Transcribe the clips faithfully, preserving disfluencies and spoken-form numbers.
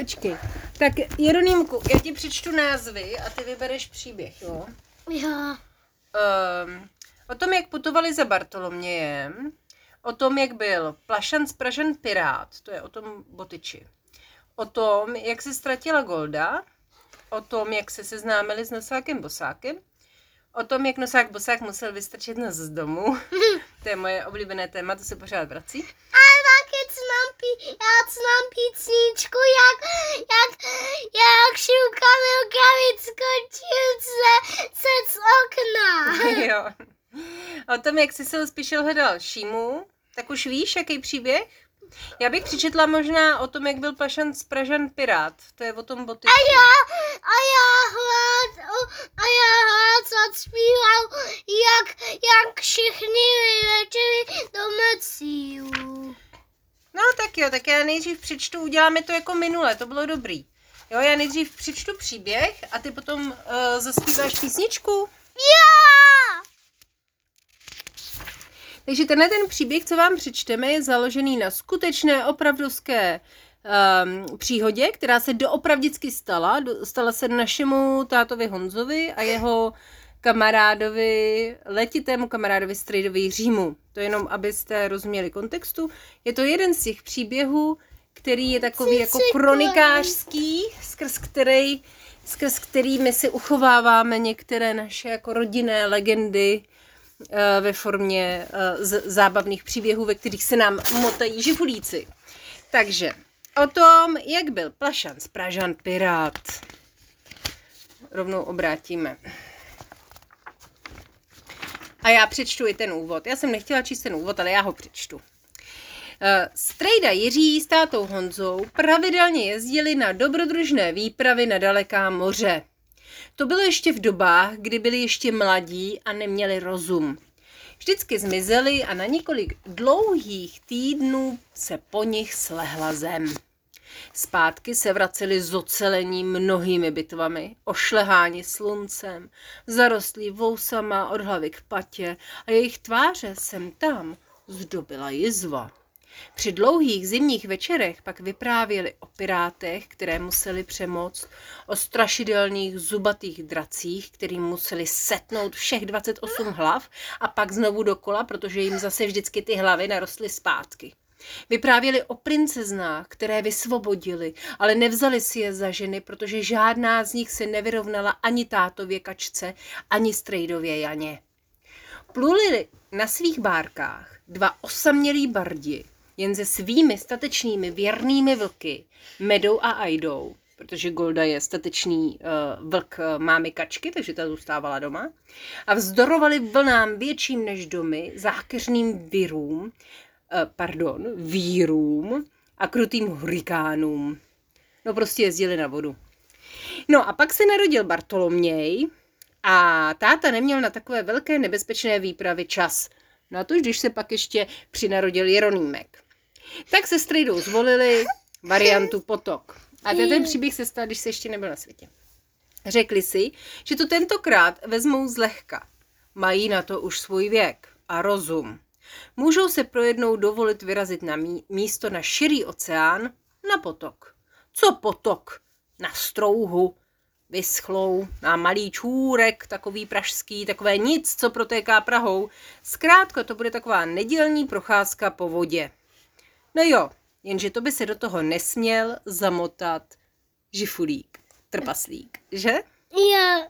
Počkej. Tak Jeronýmku, já ti přečtu názvy a ty vybereš příběh, jo? Jo. Um, o tom, jak putovali za Bartolomějem, o tom, jak byl Plašan spražen pirát, to je o tom Botiči, o tom, jak se ztratila Golda, o tom, jak se seznámili s Nosákem Bosákem, o tom, jak Nosák Bosák musel vystrčit nás z domu. To je moje oblíbené téma, to se pořád vrací. A taky cnám pí, písničku, jak, jak, jak Žilka Pilka vyskočil se, se z okna. Jo. O tom, jak jsi se spíšil hledal Šímu, tak už víš, jaký příběh? Já bych přečetla možná o tom, jak byl Plašan spražen pirát. To je o tom Botiči. A já, a já hlad, a já hlad zazpíval, jak, jak všichni vylečili do mecílů. No tak jo, tak já nejdřív přečtu, uděláme to jako minule, to bylo dobrý. Jo, já nejdřív přečtu příběh a ty potom uh, zazpíváš písničku. Já! Takže tenhle ten příběh, co vám přečteme, je založený na skutečné opravdovské um, příhodě, která se doopravdicky stala. Do, stala se našemu tátovi Honzovi a jeho kamarádovi, letitému kamarádovi strejdovi Jiřímu. To jenom, abyste rozuměli kontextu. Je to jeden z těch příběhů, který je takový jako kronikářský, skrz který, skrz který my si uchováváme některé naše jako rodinné legendy, ve formě zábavných příběhů, ve kterých se nám motají živulíci. Takže o tom, jak byl Plašan spražen pirát. Rovnou obrátíme. A já přečtu i ten úvod. Já jsem nechtěla číst ten úvod, ale já ho přečtu. Strejda Jiří s tátou Honzou pravidelně jezdili na dobrodružné výpravy na daleká moře. To bylo ještě v dobách, kdy byli ještě mladí a neměli rozum. Vždycky zmizeli a na několik dlouhých týdnů se po nich slehla zem. Zpátky se vraceli zocelení mnohými bitvami, ošleháni sluncem, zarostlí vousama od hlavy k patě a jejich tváře sem tam zdobila jizva. Při dlouhých zimních večerech pak vyprávěli o pirátech, které museli přemoct, o strašidelných zubatých dracích, kterým museli setnout všech dvacet osm hlav a pak znovu dokola, protože jim zase vždycky ty hlavy narostly zpátky. Vyprávěli o princeznách, které vysvobodili, ale nevzali si je za ženy, protože žádná z nich se nevyrovnala ani tátově Kačce, ani strejdově Janě. Pluli na svých bárkách dva osamělí bardi, jen se svými statečnými věrnými vlky, Medou a Ajdou, protože Golda je statečný uh, vlk uh, mámy Kačky, takže ta zůstávala doma, a vzdorovali vlnám větším než domy, zákeřným virům, uh, pardon, vírům a krutým hurikánům. No prostě jezdili na vodu. No a pak se narodil Bartoloměj a táta neměl na takové velké nebezpečné výpravy čas. No a to, když se pak ještě přinarodil Jeronýmek. Tak se strejdou zvolili variantu potok. A ten příběh se stal, když se ještě nebyl na světě. Řekli si, že to tentokrát vezmou zlehka. Mají na to už svůj věk a rozum. Můžou se projednou dovolit vyrazit na místo na širý oceán, na potok. Co potok? Na strouhu. Vyschlou, na malý čůrek, takový pražský, takové nic, co protéká Prahou. Zkrátka to bude taková nedělní procházka po vodě. No jo, jenže to by se do toho nesměl zamotat žifulík, trpaslík, že? Jo.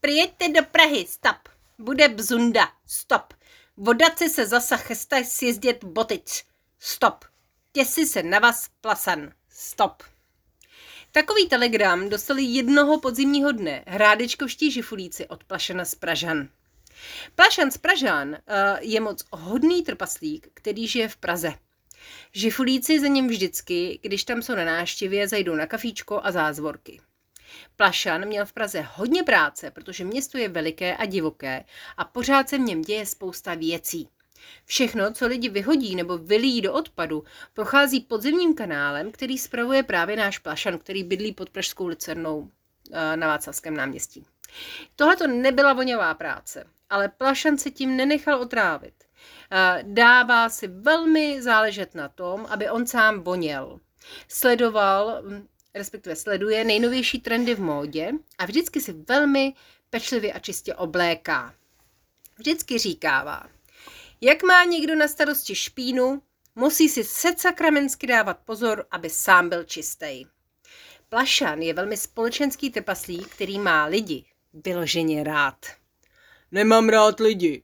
Přijeďte do Prahy, stop. Bude bzunda, stop. Vodaci se zasa chestaj sjezdět Botič, stop. Těsi se na vás Plasan, stop. Takový telegram dostali jednoho podzimního dne hrádečkovští žifulíci od Plašana z Pražan. Plašan z Pražan je moc hodný trpaslík, který žije v Praze. Žifulíci za ním vždycky, když tam jsou na návštěvě, zajdou na kafíčko a zázvorky. Plašan měl v Praze hodně práce, protože město je veliké a divoké a pořád se v něm děje spousta věcí. Všechno, co lidi vyhodí nebo vylijí do odpadu, prochází podzemním kanálem, který spravuje právě náš Plašan, který bydlí pod Pražskou Licernou na Václavském náměstí. Tohle to nebyla voňavá práce, ale Plašan se tím nenechal otrávit. Dává si velmi záležet na tom, aby on sám voněl. Sledoval respektive sleduje nejnovější trendy v módě a vždycky si velmi pečlivě a čistě obléká. Vždycky říkává, jak má někdo na starosti špínu, musí si secakramensky dávat pozor, aby sám byl čistý. Plašan je velmi společenský trpaslík, který má lidi vyloženě rád. Nemám rád lidi.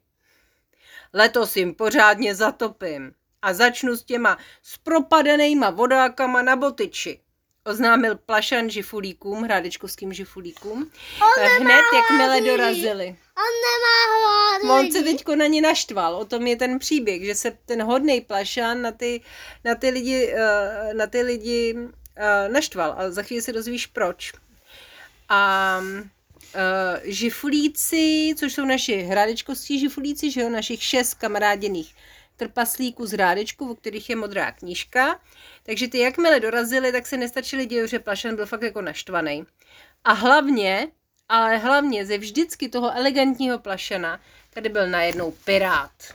Letos jim pořádně zatopím a začnu s těma spropadanejma vodákama na Botiči. Oznámil Plašan žifulíkům, hrádečkovským žifulíkům, hned jakmile dorazili. On nemá hodný. On se teďko na ně naštval, o tom je ten příběh, že se ten hodnej Plašan na ty, na ty lidi, na ty lidi naštval a za chvíli se dozvíš proč. A žifulíci, což jsou naši hrádečkovští žifulíci, že jo, našich šest kamaráděných trpaslíků z Hrádečku, o kterých je modrá knížka. Takže ty jakmile dorazili, tak se nestačili dělat, že Plašan byl fakt jako naštvaný. A hlavně, ale hlavně ze vždycky toho elegantního Plašana tady byl najednou pirát.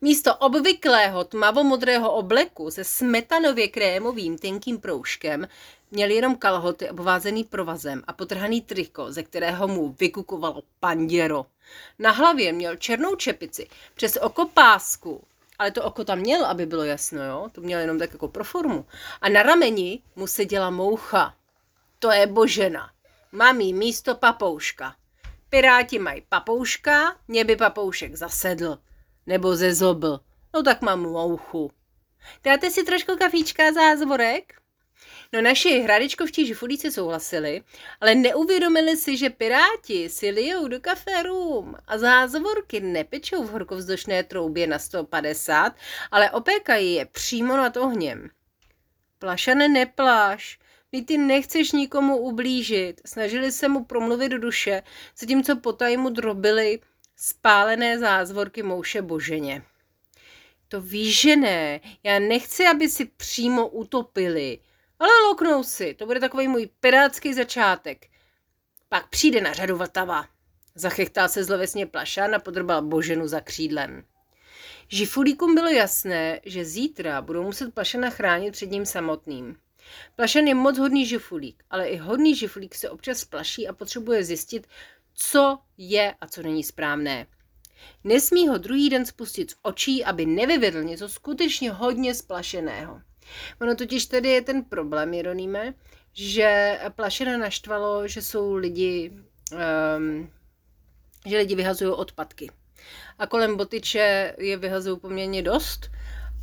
Místo obvyklého tmavomodrého obleku se smetanově krémovým tenkým proužkem měl jenom kalhoty obvázený provazem a potrhaný triko, ze kterého mu vykukovalo panděro. Na hlavě měl černou čepici, přes oko pásku, ale to oko tam měl, aby bylo jasno, jo? To měl jenom tak jako pro formu. A na rameni mu seděla moucha. To je Božena. Mám jí místo papouška. Piráti mají papouška, mě by papoušek zasedl. Nebo zezobl. No tak mám mouchu. Dáte si trošku kafíčka za zvorek? No naši hrádečkovští žifulíci souhlasili, ale neuvědomili si, že piráti si lijou do kafe rum a zázvorky nepečou v horkovzdušné troubě na sto padesát, ale opékají je přímo nad ohněm. Plašane, nepláš, vždyť ty nechceš nikomu ublížit. Snažili se mu promluvit do duše, zatímco potají mu drobili spálené zázvorky mouše Boženě. To víš, že ne, já nechci, aby si přímo utopili. Ale loknou si, to bude takový můj pirátský začátek. Pak přijde na řadu Vltava. Zachechtal se zlověsně Plašan a podrbal Boženu za křídlem. Žifulíkům bylo jasné, že zítra budou muset Plašana chránit před ním samotným. Plašan je moc hodný žifulík, ale i hodný žifulík se občas plaší a potřebuje zjistit, co je a co není správné. Nesmí ho druhý den spustit z očí, aby nevyvedl něco skutečně hodně splašeného. Ono totiž tedy je ten problém, Jeronýme, že Plašana naštvalo, že jsou lidi, um, že lidi vyhazují odpadky. A kolem Botiče je vyhazují poměrně dost,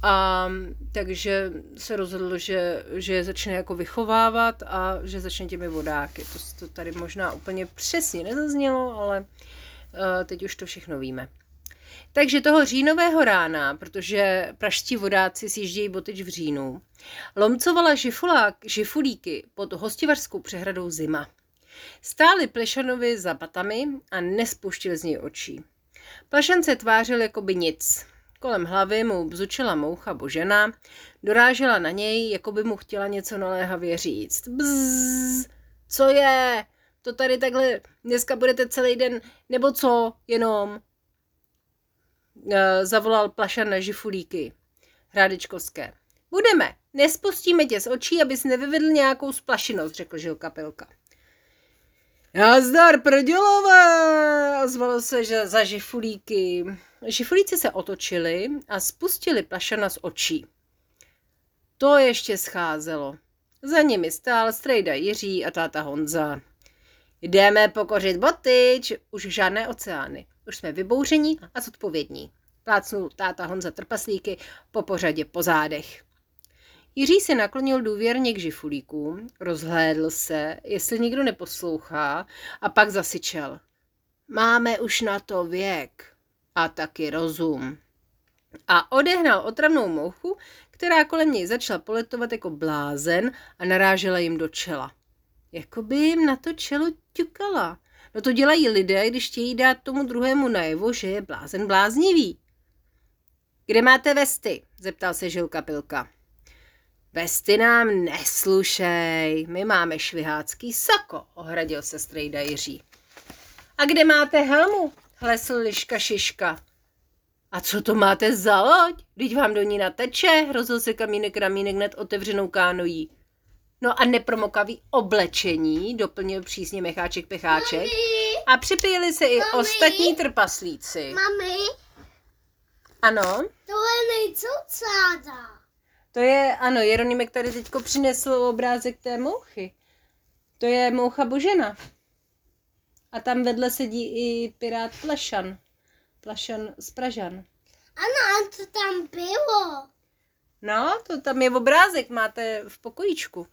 a takže se rozhodlo, že, že je začne jako vychovávat a že začne těmi vodáky. To, to tady možná úplně přesně nezaznělo, ale uh, teď už to všechno víme. Takže toho říjnového rána, protože pražští vodáci sjíždějí Botič v říjnu, lomcovala žifulák, žifulíky pod hostivařskou přehradou zima. Stáli Plašanovi za patami a nespuštil z něj očí. Plašan se tvářil jako by nic. Kolem hlavy mu bzučela moucha Božena, dorážela na něj, jako by mu chtěla něco naléhavě říct. Bzzz, co je? To tady takhle dneska budete celý den, nebo co, jenom... Zavolal Plašan na žifulíky hrádečkovské. Budeme, nespustíme tě z očí, abys nevyvedl nějakou splašinost, řekl Žilka Pilka. Nazdar, prdělové, ozvalo se že za žifulíky. Žifulíci se otočili a spustili Plašana z očí. To ještě scházelo. Za nimi stál strejda Jiří a táta Honza. Jdeme pokořit Botič, už žádné oceány. Už jsme vybouření a zodpovědní. Plácnul táta Honza trpaslíky po pořadě po zádech. Jiří se naklonil důvěrně k žifulíkům, rozhlédl se, jestli nikdo neposlouchá, a pak zasyčel. Máme už na to věk a taky rozum. A odehnal otravnou mouchu, která kolem něj začala poletovat jako blázen a narážela jim do čela. Jakoby jim na to čelo ťukala. No to dělají lidé, když chtějí dát tomu druhému najevo, že je blázen bláznivý. Kde máte vesty? Zeptal se Žilka Pilka. Vesty nám neslušej, my máme švihácký sako, ohradil se strejda Jiří. A kde máte helmu? Hlesl Liška Šiška. A co to máte za loď? Vždyť vám do ní nateče, hrozil se Kamínek Ramínek nad otevřenou kánojí. No a nepromokavý oblečení doplnil přísně Mecháček Pecháček. Mami, a připojili se i mami, ostatní trpaslíci. Mami, ano? Tohle nejsou cáda. To je, ano, Jeronýmek tady teďko přinesl obrázek té mouchy. To je moucha Božena. A tam vedle sedí i pirát Plašan. Plašan z Pražan. Ano, a co tam bylo? No, to tam je obrázek, máte v pokojíčku.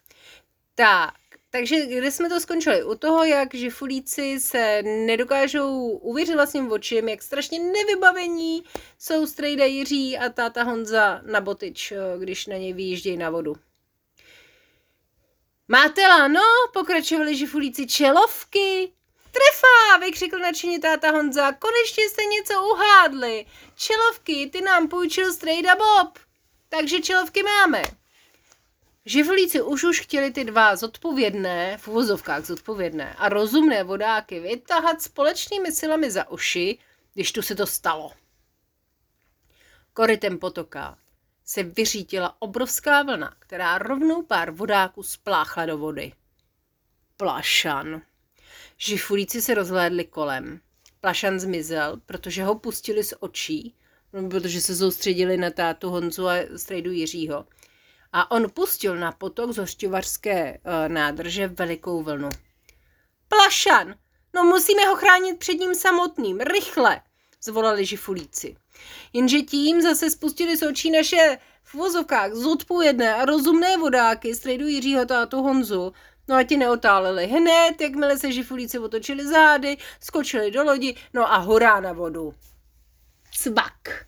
Tak, takže kde jsme to skončili? U toho, jak žifulíci se nedokážou uvěřit vlastním očím, jak strašně nevybavení jsou strejda Jiří a táta Honza na Botič, když na něj vyjíždějí na vodu. Máte lano, pokračovali žifulíci, čelovky. Trefa, vykřikl nadšeně táta Honza, konečně jste něco uhádli. Čelovky, ty nám půjčil strejda Bob. Takže čelovky máme. Živlíci už už chtěli ty dva zodpovědné, v uvozovkách zodpovědné a rozumné vodáky vytahat společnými silami za uši, když tu se to stalo. Korytem potoka se vyřítila obrovská vlna, která rovnou pár vodáků spláchla do vody. Plašan. Žifulíci se rozhlédli kolem. Plašan zmizel, protože ho pustili z očí, protože se soustředili na tátu Honzu a strejdu Jiřího. A on pustil na potok z hořťovařské nádrže velikou vlnu. Plašan! No musíme ho chránit před ním samotným, rychle! Zvolali žifulíci. Jenže tím zase spustili z očí naše v vozovkách zodpovědné a rozumné vodáky strejdu Jiřího tátu Honzu. No a ti neotáleli hned, jakmile se žifulíci otočili zády, skočili do lodi, no a horá na vodu. Cvak.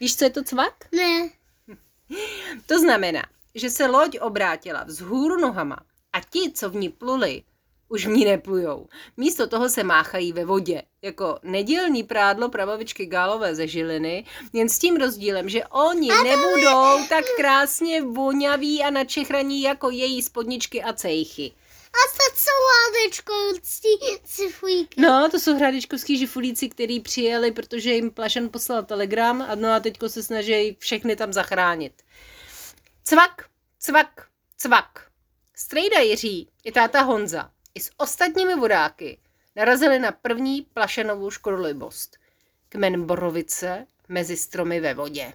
Víš, co je to cvak? Ne. To znamená, že se loď obrátila vzhůru nohama a ti, co v ní pluli, už v ní neplujou. Místo toho se máchají ve vodě, jako nedělní prádlo prababičky Gálové ze Žiliny, jen s tím rozdílem, že oni nebudou tak krásně voňaví a načehraní jako její spodničky a cejchy. A to jsou hrádečkovský žifulíci. No, to jsou hrádečkovský žifulíci, který přijeli, protože jim Plašan poslal telegram a no a teďko se snaží všechny tam zachránit. Cvak, cvak, cvak. Strejda Jiří i táta Honza i s ostatními vodáky narazili na první Plašanovu škodolibost. Kmen borovice mezi stromy ve vodě.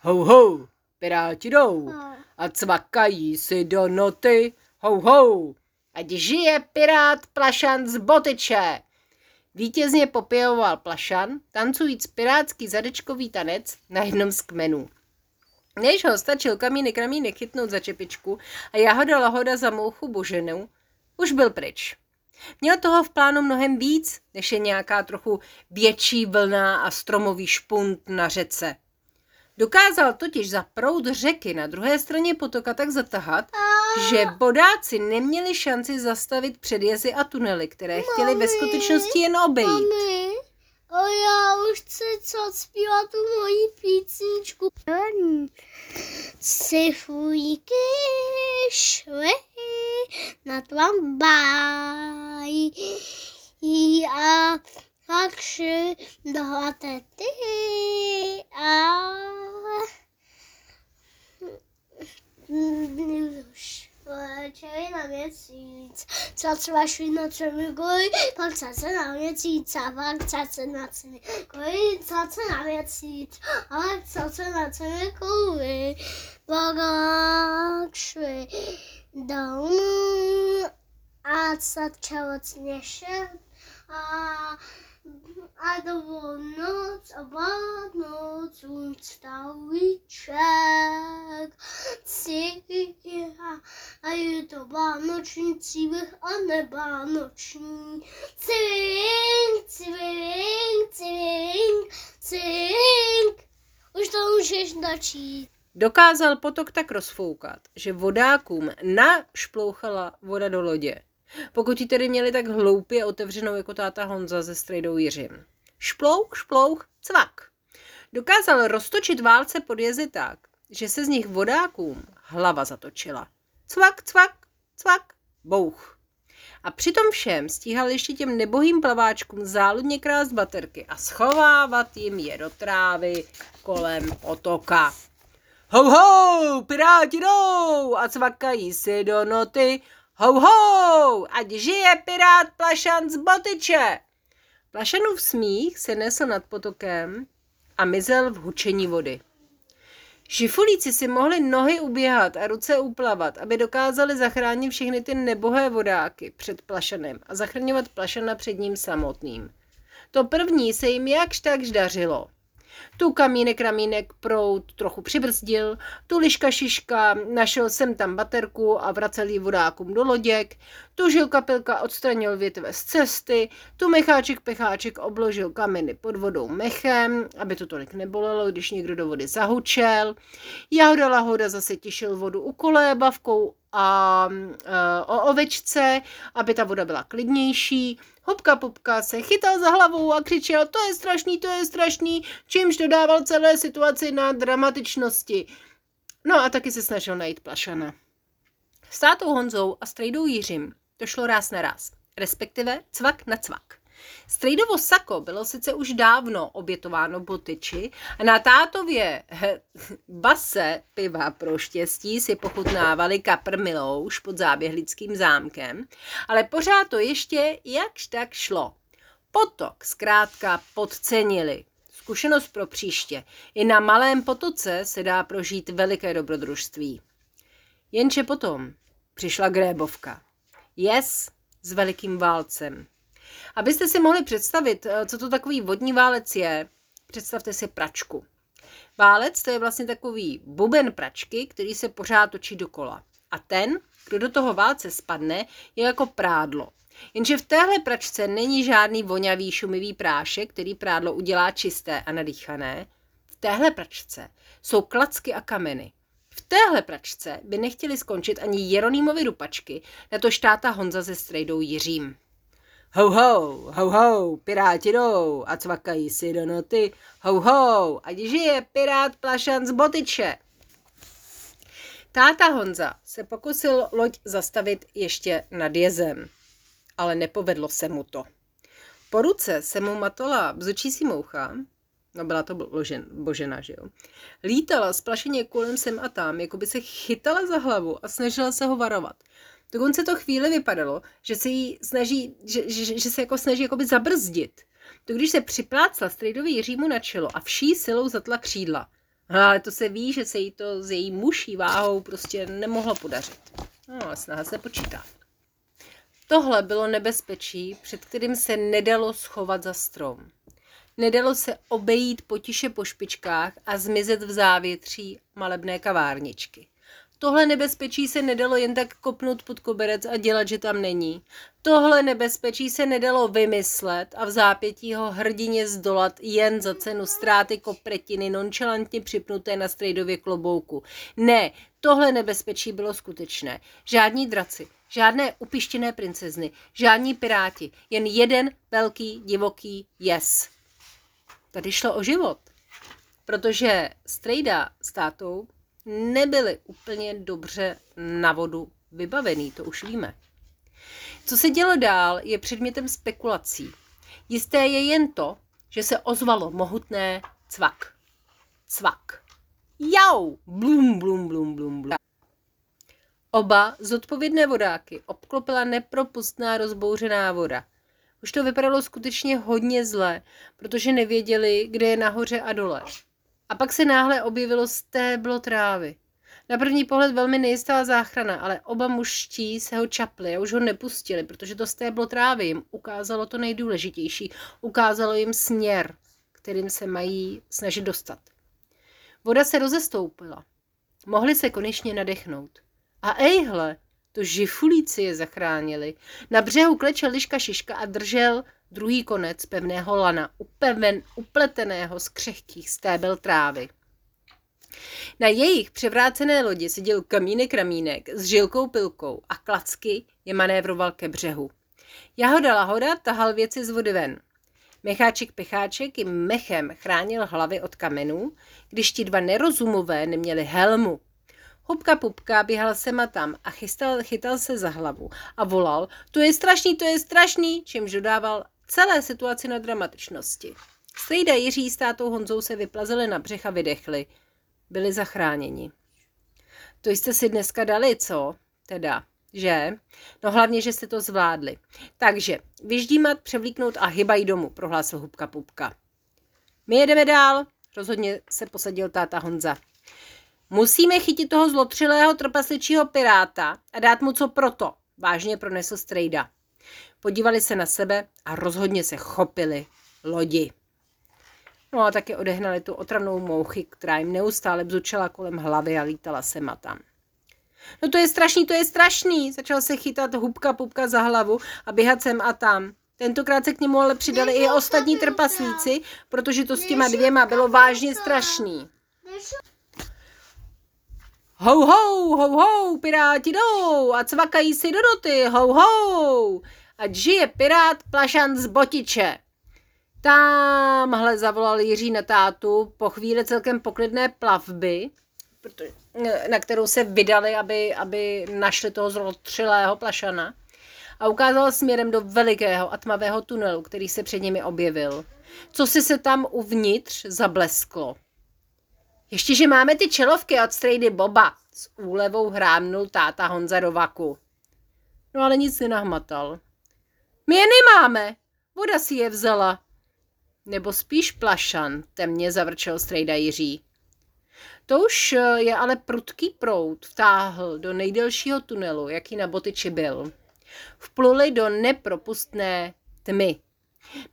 Hou, hou, piráti jdou a cvakají si do noty. Hou, hou. Ať žije pirát Plašan z Botiče! Vítězně popěvoval Plašan, tancujíc pirátský zadečkový tanec na jednom z kmenů. Než ho stačil Kamínek Ramínek chytnout za čepičku a Jahoda Lahoda za mouchu Boženu, už byl pryč. Měl toho v plánu mnohem víc, než je nějaká trochu větší vlna a stromový špunt na řece. Dokázal totiž za proud řeky na druhé straně potoka tak zatahat, že vodáci neměli šanci zastavit předjezy a tunely, které chtěli mami, ve skutečnosti jen obejít. Mami, o já už chci co zpívat tu moji písničku. Sifujky šly na tramvaj a tak šli do hlatety a... Čili na měsíc, cacva šli na třemi goli, pak cace na měsíc a pak cace na třemi goli, cace na měsíc a pak cace na třemi goli, pak šli domů a začalo sněžet a... A dobrou noc, obádnou sluníček, cíha, a je to vánoční příběh a nebánoční. Cvink, cvink, cvink, cvink, už to můžeš načít. Dokázal potok tak rozfoukat, že vodákům našplouchala voda do lodě. Pokud ji tedy měli tak hloupě otevřenou jako táta Honza se strejdou Jiřím. Šplouch, šplouch, cvak. Dokázal roztočit válce pod jezy tak, že se z nich vodákům hlava zatočila. Cvak, cvak, cvak, bouch. A přitom všem stíhal ještě těm nebohým plaváčkům záludně krást baterky a schovávat jim je do trávy kolem potoka. Ho ho, piráti jdou a cvakají si do noty. Ho ho, ať žije pirát Plašan z Botiče. Plašanův smích se nesl nad potokem a mizel v hučení vody. Šifulíci si mohli nohy uběhat a ruce uplavat, aby dokázali zachránit všechny ty nebohé vodáky před Plašanem a zachraňovat Plašana před ním samotným. To první se jim jakž takž dařilo. Tu Kamínek Ramínek prout trochu přibrzdil, tu Liška Šiška našel sem tam baterku a vracel ji vodákům do loděk, tu Žilka Pilka odstranil větve z cesty, tu Mecháček Pecháček obložil kameny pod vodou mechem, aby to tolik nebolelo, když někdo do vody zahučel, Jahoda Lahoda zase těšil vodu u kolébavkou a e, o ovečce, aby ta voda byla klidnější. Hupka Pupka se chytal za hlavou a křičel, to je strašný, to je strašný, čímž dodával celé situaci na dramatičnosti. No a taky se snažil najít Plašana. S tátou Honzou a strejdou Jiřím to šlo ráz na ráz, respektive cvak na cvak. Strejdovo sako bylo sice už dávno obětováno Botiči a na tátově he, base piva pro štěstí si pochutnávali kapr Milouš pod Záběhlickým zámkem, ale pořád to ještě jakž tak šlo. Potok zkrátka podcenili. Zkušenost pro příště. I na malém potoce se dá prožít veliké dobrodružství. Jenže potom přišla grébovka. Yes, s velikým válcem. Abyste si mohli představit, co to takový vodní válec je, představte si pračku. Válec to je vlastně takový buben pračky, který se pořád točí dokola. A ten, kdo do toho válce spadne, je jako prádlo. Jenže v téhle pračce není žádný vonavý šumivý prášek, který prádlo udělá čisté a nadýchané. V téhle pračce jsou klacky a kameny. V téhle pračce by nechtěli skončit ani Jeronýmovi rupačky, natož táta Honza se strejdou Jiřím. Ho ho, ho ho, piráti jdou a cvakají si do noty. Ho ho, ať žije pirát Plašan z Botiče. Táta Honza se pokusil loď zastavit ještě nad jezem, ale nepovedlo se mu to. Po ruce se mu matala bzučící moucha, no byla to ložen, Božena, že jo, lítala splašeně kolem sem a tam, jako by se chytala za hlavu a snažila se ho varovat. Dokonce to chvíli vypadalo, že se jí snaží, že, že, že se jako snaží jakoby zabrzdit. To když se připlácla strejdovi Jiřímu na čelo a vší silou zatla křídla. Ale to se ví, že se jí to s její muší váhou prostě nemohlo podařit. No, snaha se počítá. Tohle bylo nebezpečí, před kterým se nedalo schovat za strom. Nedalo se obejít potiše po špičkách a zmizet v závětří malebné kavárničky. Tohle nebezpečí se nedalo jen tak kopnout pod koberec a dělat, že tam není. Tohle nebezpečí se nedalo vymyslet a v zápětí ho hrdině zdolat jen za cenu ztráty kopretiny nonchalantně připnuté na strejdově klobouku. Ne, tohle nebezpečí bylo skutečné. Žádní draci, žádné upištěné princezny, žádní piráti, jen jeden velký divoký jez. Tady šlo o život, protože strejda s tátou nebyli úplně dobře na vodu vybavený, to už víme. Co se dělo dál, je předmětem spekulací. Jisté je jen to, že se ozvalo mohutné cvak. Cvak. Jau! Blum, blum, blum, blum, blum. Oba zodpovědné vodáky obklopila nepropustná rozbouřená voda. Už to vypadalo skutečně hodně zle, protože nevěděli, kde je nahoře a dole. A pak se náhle objevilo stéblo trávy. Na první pohled velmi nejistá záchrana, ale oba mužští se ho čapli a už ho nepustili, protože to stéblo trávy jim ukázalo to nejdůležitější. Ukázalo jim směr, kterým se mají snažit dostat. Voda se rozestoupila. Mohli se konečně nadechnout. A ejhle, to žifulíci je zachránili. Na břehu klečel Liška Šiška a držel druhý konec pevného lana, upeven, upleteného z křehkých stébel trávy. Na jejich převrácené lodi seděl Kamínek Ramínek s Žilkou Pilkou a klacky je manévroval ke břehu. Jahoda Lahoda tahal věci z vody ven. Mecháček Pecháček jim mechem chránil hlavy od kamenů, když ti dva nerozumové neměli helmu. Hupka Pupka běhala sem a tam a chystal, chytal se za hlavu a volal, to je strašný, to je strašný, čímž dodával celé situaci na dramatičnosti. Strejda Jiří s tátou Honzou se vyplazili na břeh a vydechli. byli zachráněni. To jste si dneska dali, co? Teda, že? No hlavně, že jste to zvládli. Takže, vyždímat, převlíknout a hybaj domů, prohlásil Hupka Pupka. My jedeme dál, rozhodně se posadil táta Honza. Musíme chytit toho zlotřilého trpasličího piráta a dát mu co proto, vážně pronesl strejda. Podívali se na sebe a rozhodně se chopili lodi. No a taky odehnali tu otravnou mouchy, která jim neustále bzučela kolem hlavy a lítala sema tam. No to je strašný, to je strašný, začal se chytat Hupka Pupka za hlavu a běhat sem a tam. Tentokrát se k němu ale přidali i ostatní trpaslíci, protože to s těma dvěma bylo vážně strašný. Hou, hou, hou, hou, piráti jdou a cvakají si do doty, hou, hou. Ať žije pirát Plašan z Botiče. Támhle zavolal Jiří na tátu po chvíli celkem poklidné plavby, na kterou se vydali, aby, aby našli toho zlotřilého Plašana. A ukázal směrem do velikého a tmavého tunelu, který se před nimi objevil. Co si se tam uvnitř zablesklo. Ještě, že máme ty čelovky od strejdy Boba, s úlevou hrámnul táta Honza do vaku. No ale nic nenahmatal. My je nemáme, voda si je vzala. Nebo spíš Plašan, temně zavrčel strejda Jiří. To už je ale prudký proud vtáhl do nejdelšího tunelu, jaký na Botiči byl. Vpluli do nepropustné tmy.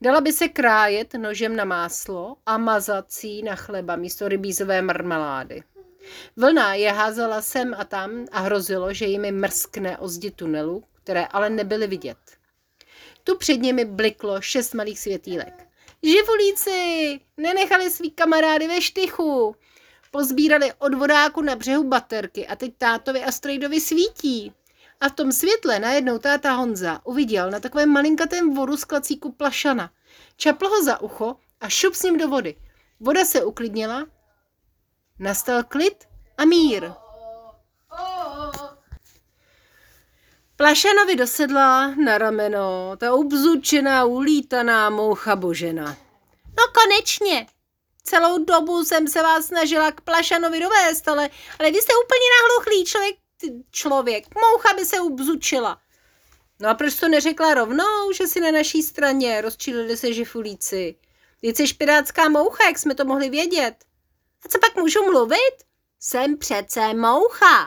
Dala by se krájet nožem na máslo a mazací na chleba místo rybízové marmelády. Vlna je házela sem a tam a hrozilo, že jimi mrskne o zdi tunelu, které ale nebyly vidět. Tu před nimi bliklo šest malých světýlek. Živolíci! Nenechali svý kamarády ve štychu! Pozbírali od vodáku na břehu baterky a teď tátovi a strejdovi svítí. A v tom světle najednou táta Honza uviděl na takovém malinkatém vodu z klacíku Plašana. Čapl ho za ucho a šup s ním do vody. Voda se uklidnila, nastal klid a mír. Plašanovi dosedla na rameno ta obzučená, ulítaná moucha Božena. No konečně! Celou dobu jsem se vás snažila k Plašanovi dovést, ale, ale vy jste úplně nahluchlý člověk. člověk, moucha by se ubzučila. No a proč to neřekla rovnou, že si na naší straně, rozčilili se žifulíci. Vždyť jsi pirátská moucha, jak jsme to mohli vědět. A co pak můžu mluvit? Jsem přece moucha.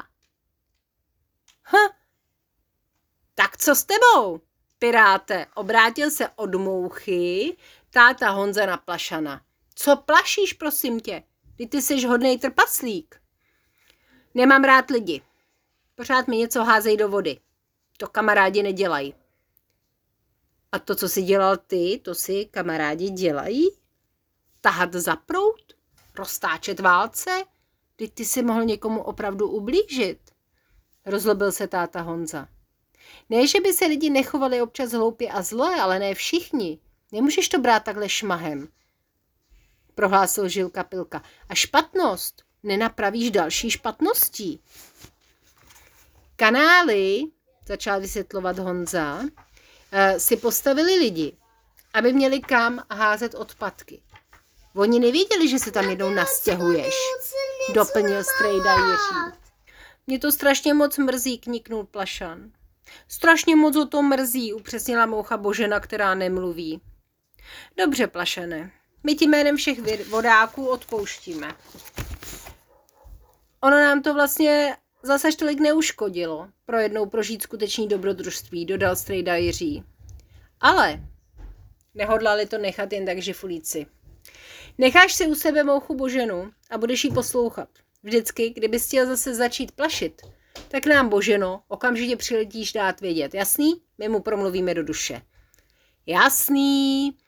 Ha. Tak co s tebou, piráte? Obrátil se od mouchy táta Honza na Plašana. Co plašíš, prosím tě? Vždyť ty jsi hodnej trpaslík. Nemám rád lidi. Pořád mi něco házej do vody. To kamarádi nedělají. A to, co si dělal ty, to si kamarádi dělají? Tahat za proud? Roztáčet válce? Vždyť ty si mohl někomu opravdu ublížit. Rozlobil se táta Honza. Ne, že by se lidi nechovali občas hloupě a zle, ale ne všichni. Nemůžeš to brát takhle šmahem. Prohlásil Žilka Pilka. A špatnost nenapravíš další špatností. Kanály, začal vysvětlovat Honza, si postavili lidi, aby měli kam házet odpadky. Oni nevěděli, že se tam jednou nastěhuješ, doplnil strejda Jiří. Mě to strašně moc mrzí, kniknul Plašan. Strašně moc o to mrzí, upřesnila moucha Božena, která nemluví. Dobře, Plašane, my ti jménem všech vodáků odpouštíme. Ono nám to vlastně... Zase tolik neuškodilo pro jednou prožít skutečný dobrodružství, dodal strejda Jiří. Ale nehodlali to nechat jen tak žifulíci. Necháš si u sebe mouchu Boženu a budeš jí poslouchat. Vždycky, kdybys chtěl zase začít plašit, tak nám, Boženo, okamžitě přiletíš dát vědět. Jasný? My mu promluvíme do duše. Jasný.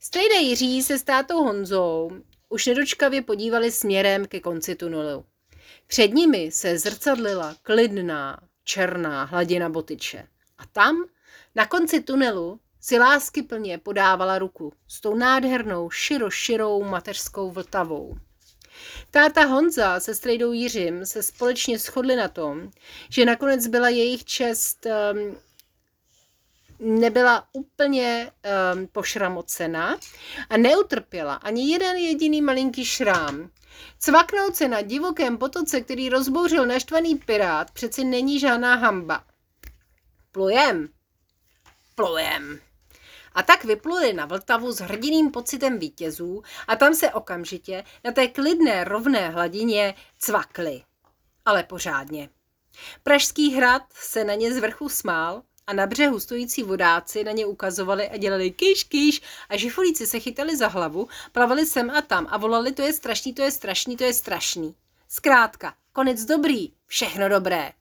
Strejda Jiří se s tátou Honzou už nedočkavě podívali směrem ke konci tunelu. Před nimi se zrcadlila klidná, černá hladina Botiče. A tam, na konci tunelu, si láskyplně podávala ruku s tou nádhernou, širo-širou mateřskou Vltavou. Táta Honza se strejdou Jiřím se společně shodli na tom, že nakonec byla jejich čest um, nebyla úplně um, pošramocena a neutrpěla ani jeden jediný malinký šrám. Cvaknout se na divokém potoce, který rozbouřil naštvaný pirát, přeci není žádná hanba. Plujem. Plujem. A tak vypluli na Vltavu s hrdiným pocitem vítězů a tam se okamžitě na té klidné rovné hladině cvakli. Ale pořádně. Pražský hrad se na ně z vrchu smál a na břehu stojící vodáci na ně ukazovali a dělali kýš, kýš a žifolíci se chytali za hlavu, plavali sem a tam a volali to je strašný, to je strašný, to je strašný. Zkrátka, konec dobrý, všechno dobré.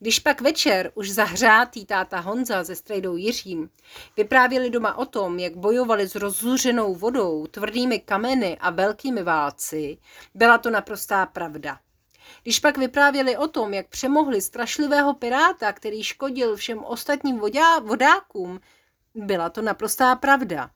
Když pak večer už zahřátý táta Honza se strejdou Jiřím vyprávěli doma o tom, jak bojovali s rozzuřenou vodou, tvrdými kameny a velkými válci, byla to naprostá pravda. Když pak vyprávěli o tom, jak přemohli strašlivého piráta, který škodil všem ostatním vodá, vodákům, byla to naprostá pravda.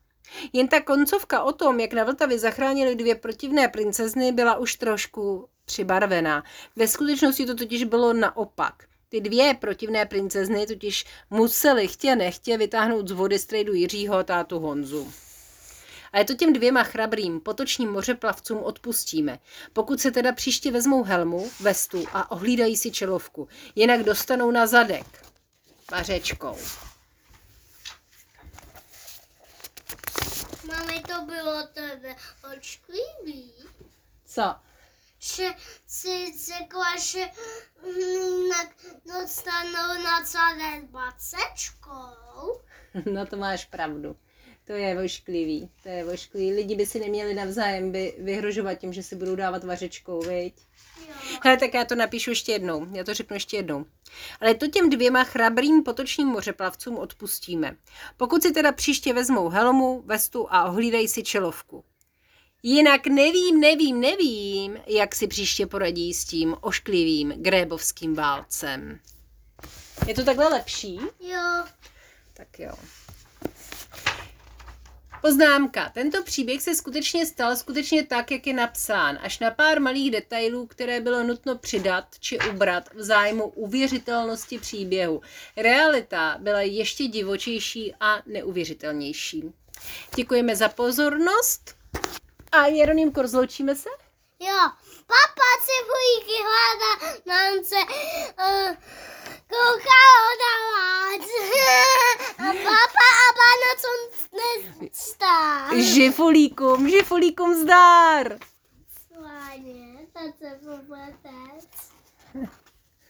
Jen ta koncovka o tom, jak na Vltavě zachránili dvě protivné princezny, byla už trošku přibarvená. Ve skutečnosti to totiž bylo naopak. Ty dvě protivné princezny totiž museli chtě nechtě vytáhnout z vody strejdu Jiřího a tátu Honzu. Ale to těm dvěma chrabrým potočním mořeplavcům odpustíme, pokud se teda příště vezmou helmu, vestu a ohlídají si čelovku, jinak dostanou na zadek pařečkou. Mami, to bylo tebe očklivý. Co? Že si řekla, že dostanou na zadek pařečkou. No to máš pravdu. To je vošklivý, to je vošklivý. Lidi by si neměli navzájem by vyhrožovat tím, že si budou dávat vařečkou, viď? Hele, tak já to napíšu ještě jednou, já to řeknu ještě jednou. Ale to těm dvěma chrabrým potočním mořeplavcům odpustíme. Pokud si teda příště vezmou helmu, vestu a ohlídají si čelovku. Jinak nevím, nevím, nevím, jak si příště poradí s tím ošklivým grébovským válcem. Je to takhle lepší? Jo. Tak jo. Poznámka. Tento příběh se skutečně stal skutečně tak, jak je napsán, až na pár malých detailů, které bylo nutno přidat či ubrat v zájmu uvěřitelnosti příběhu. Realita byla ještě divočejší a neuvěřitelnější. Děkujeme za pozornost. A Jeronýmko, rozloučíme se? Jo. Papa se půjky hládá, nám se uh, kouká odavát. A papa a pána, co nezdár. Žifolíkům, žifolíkům zdár. Sláně, to se pobratec.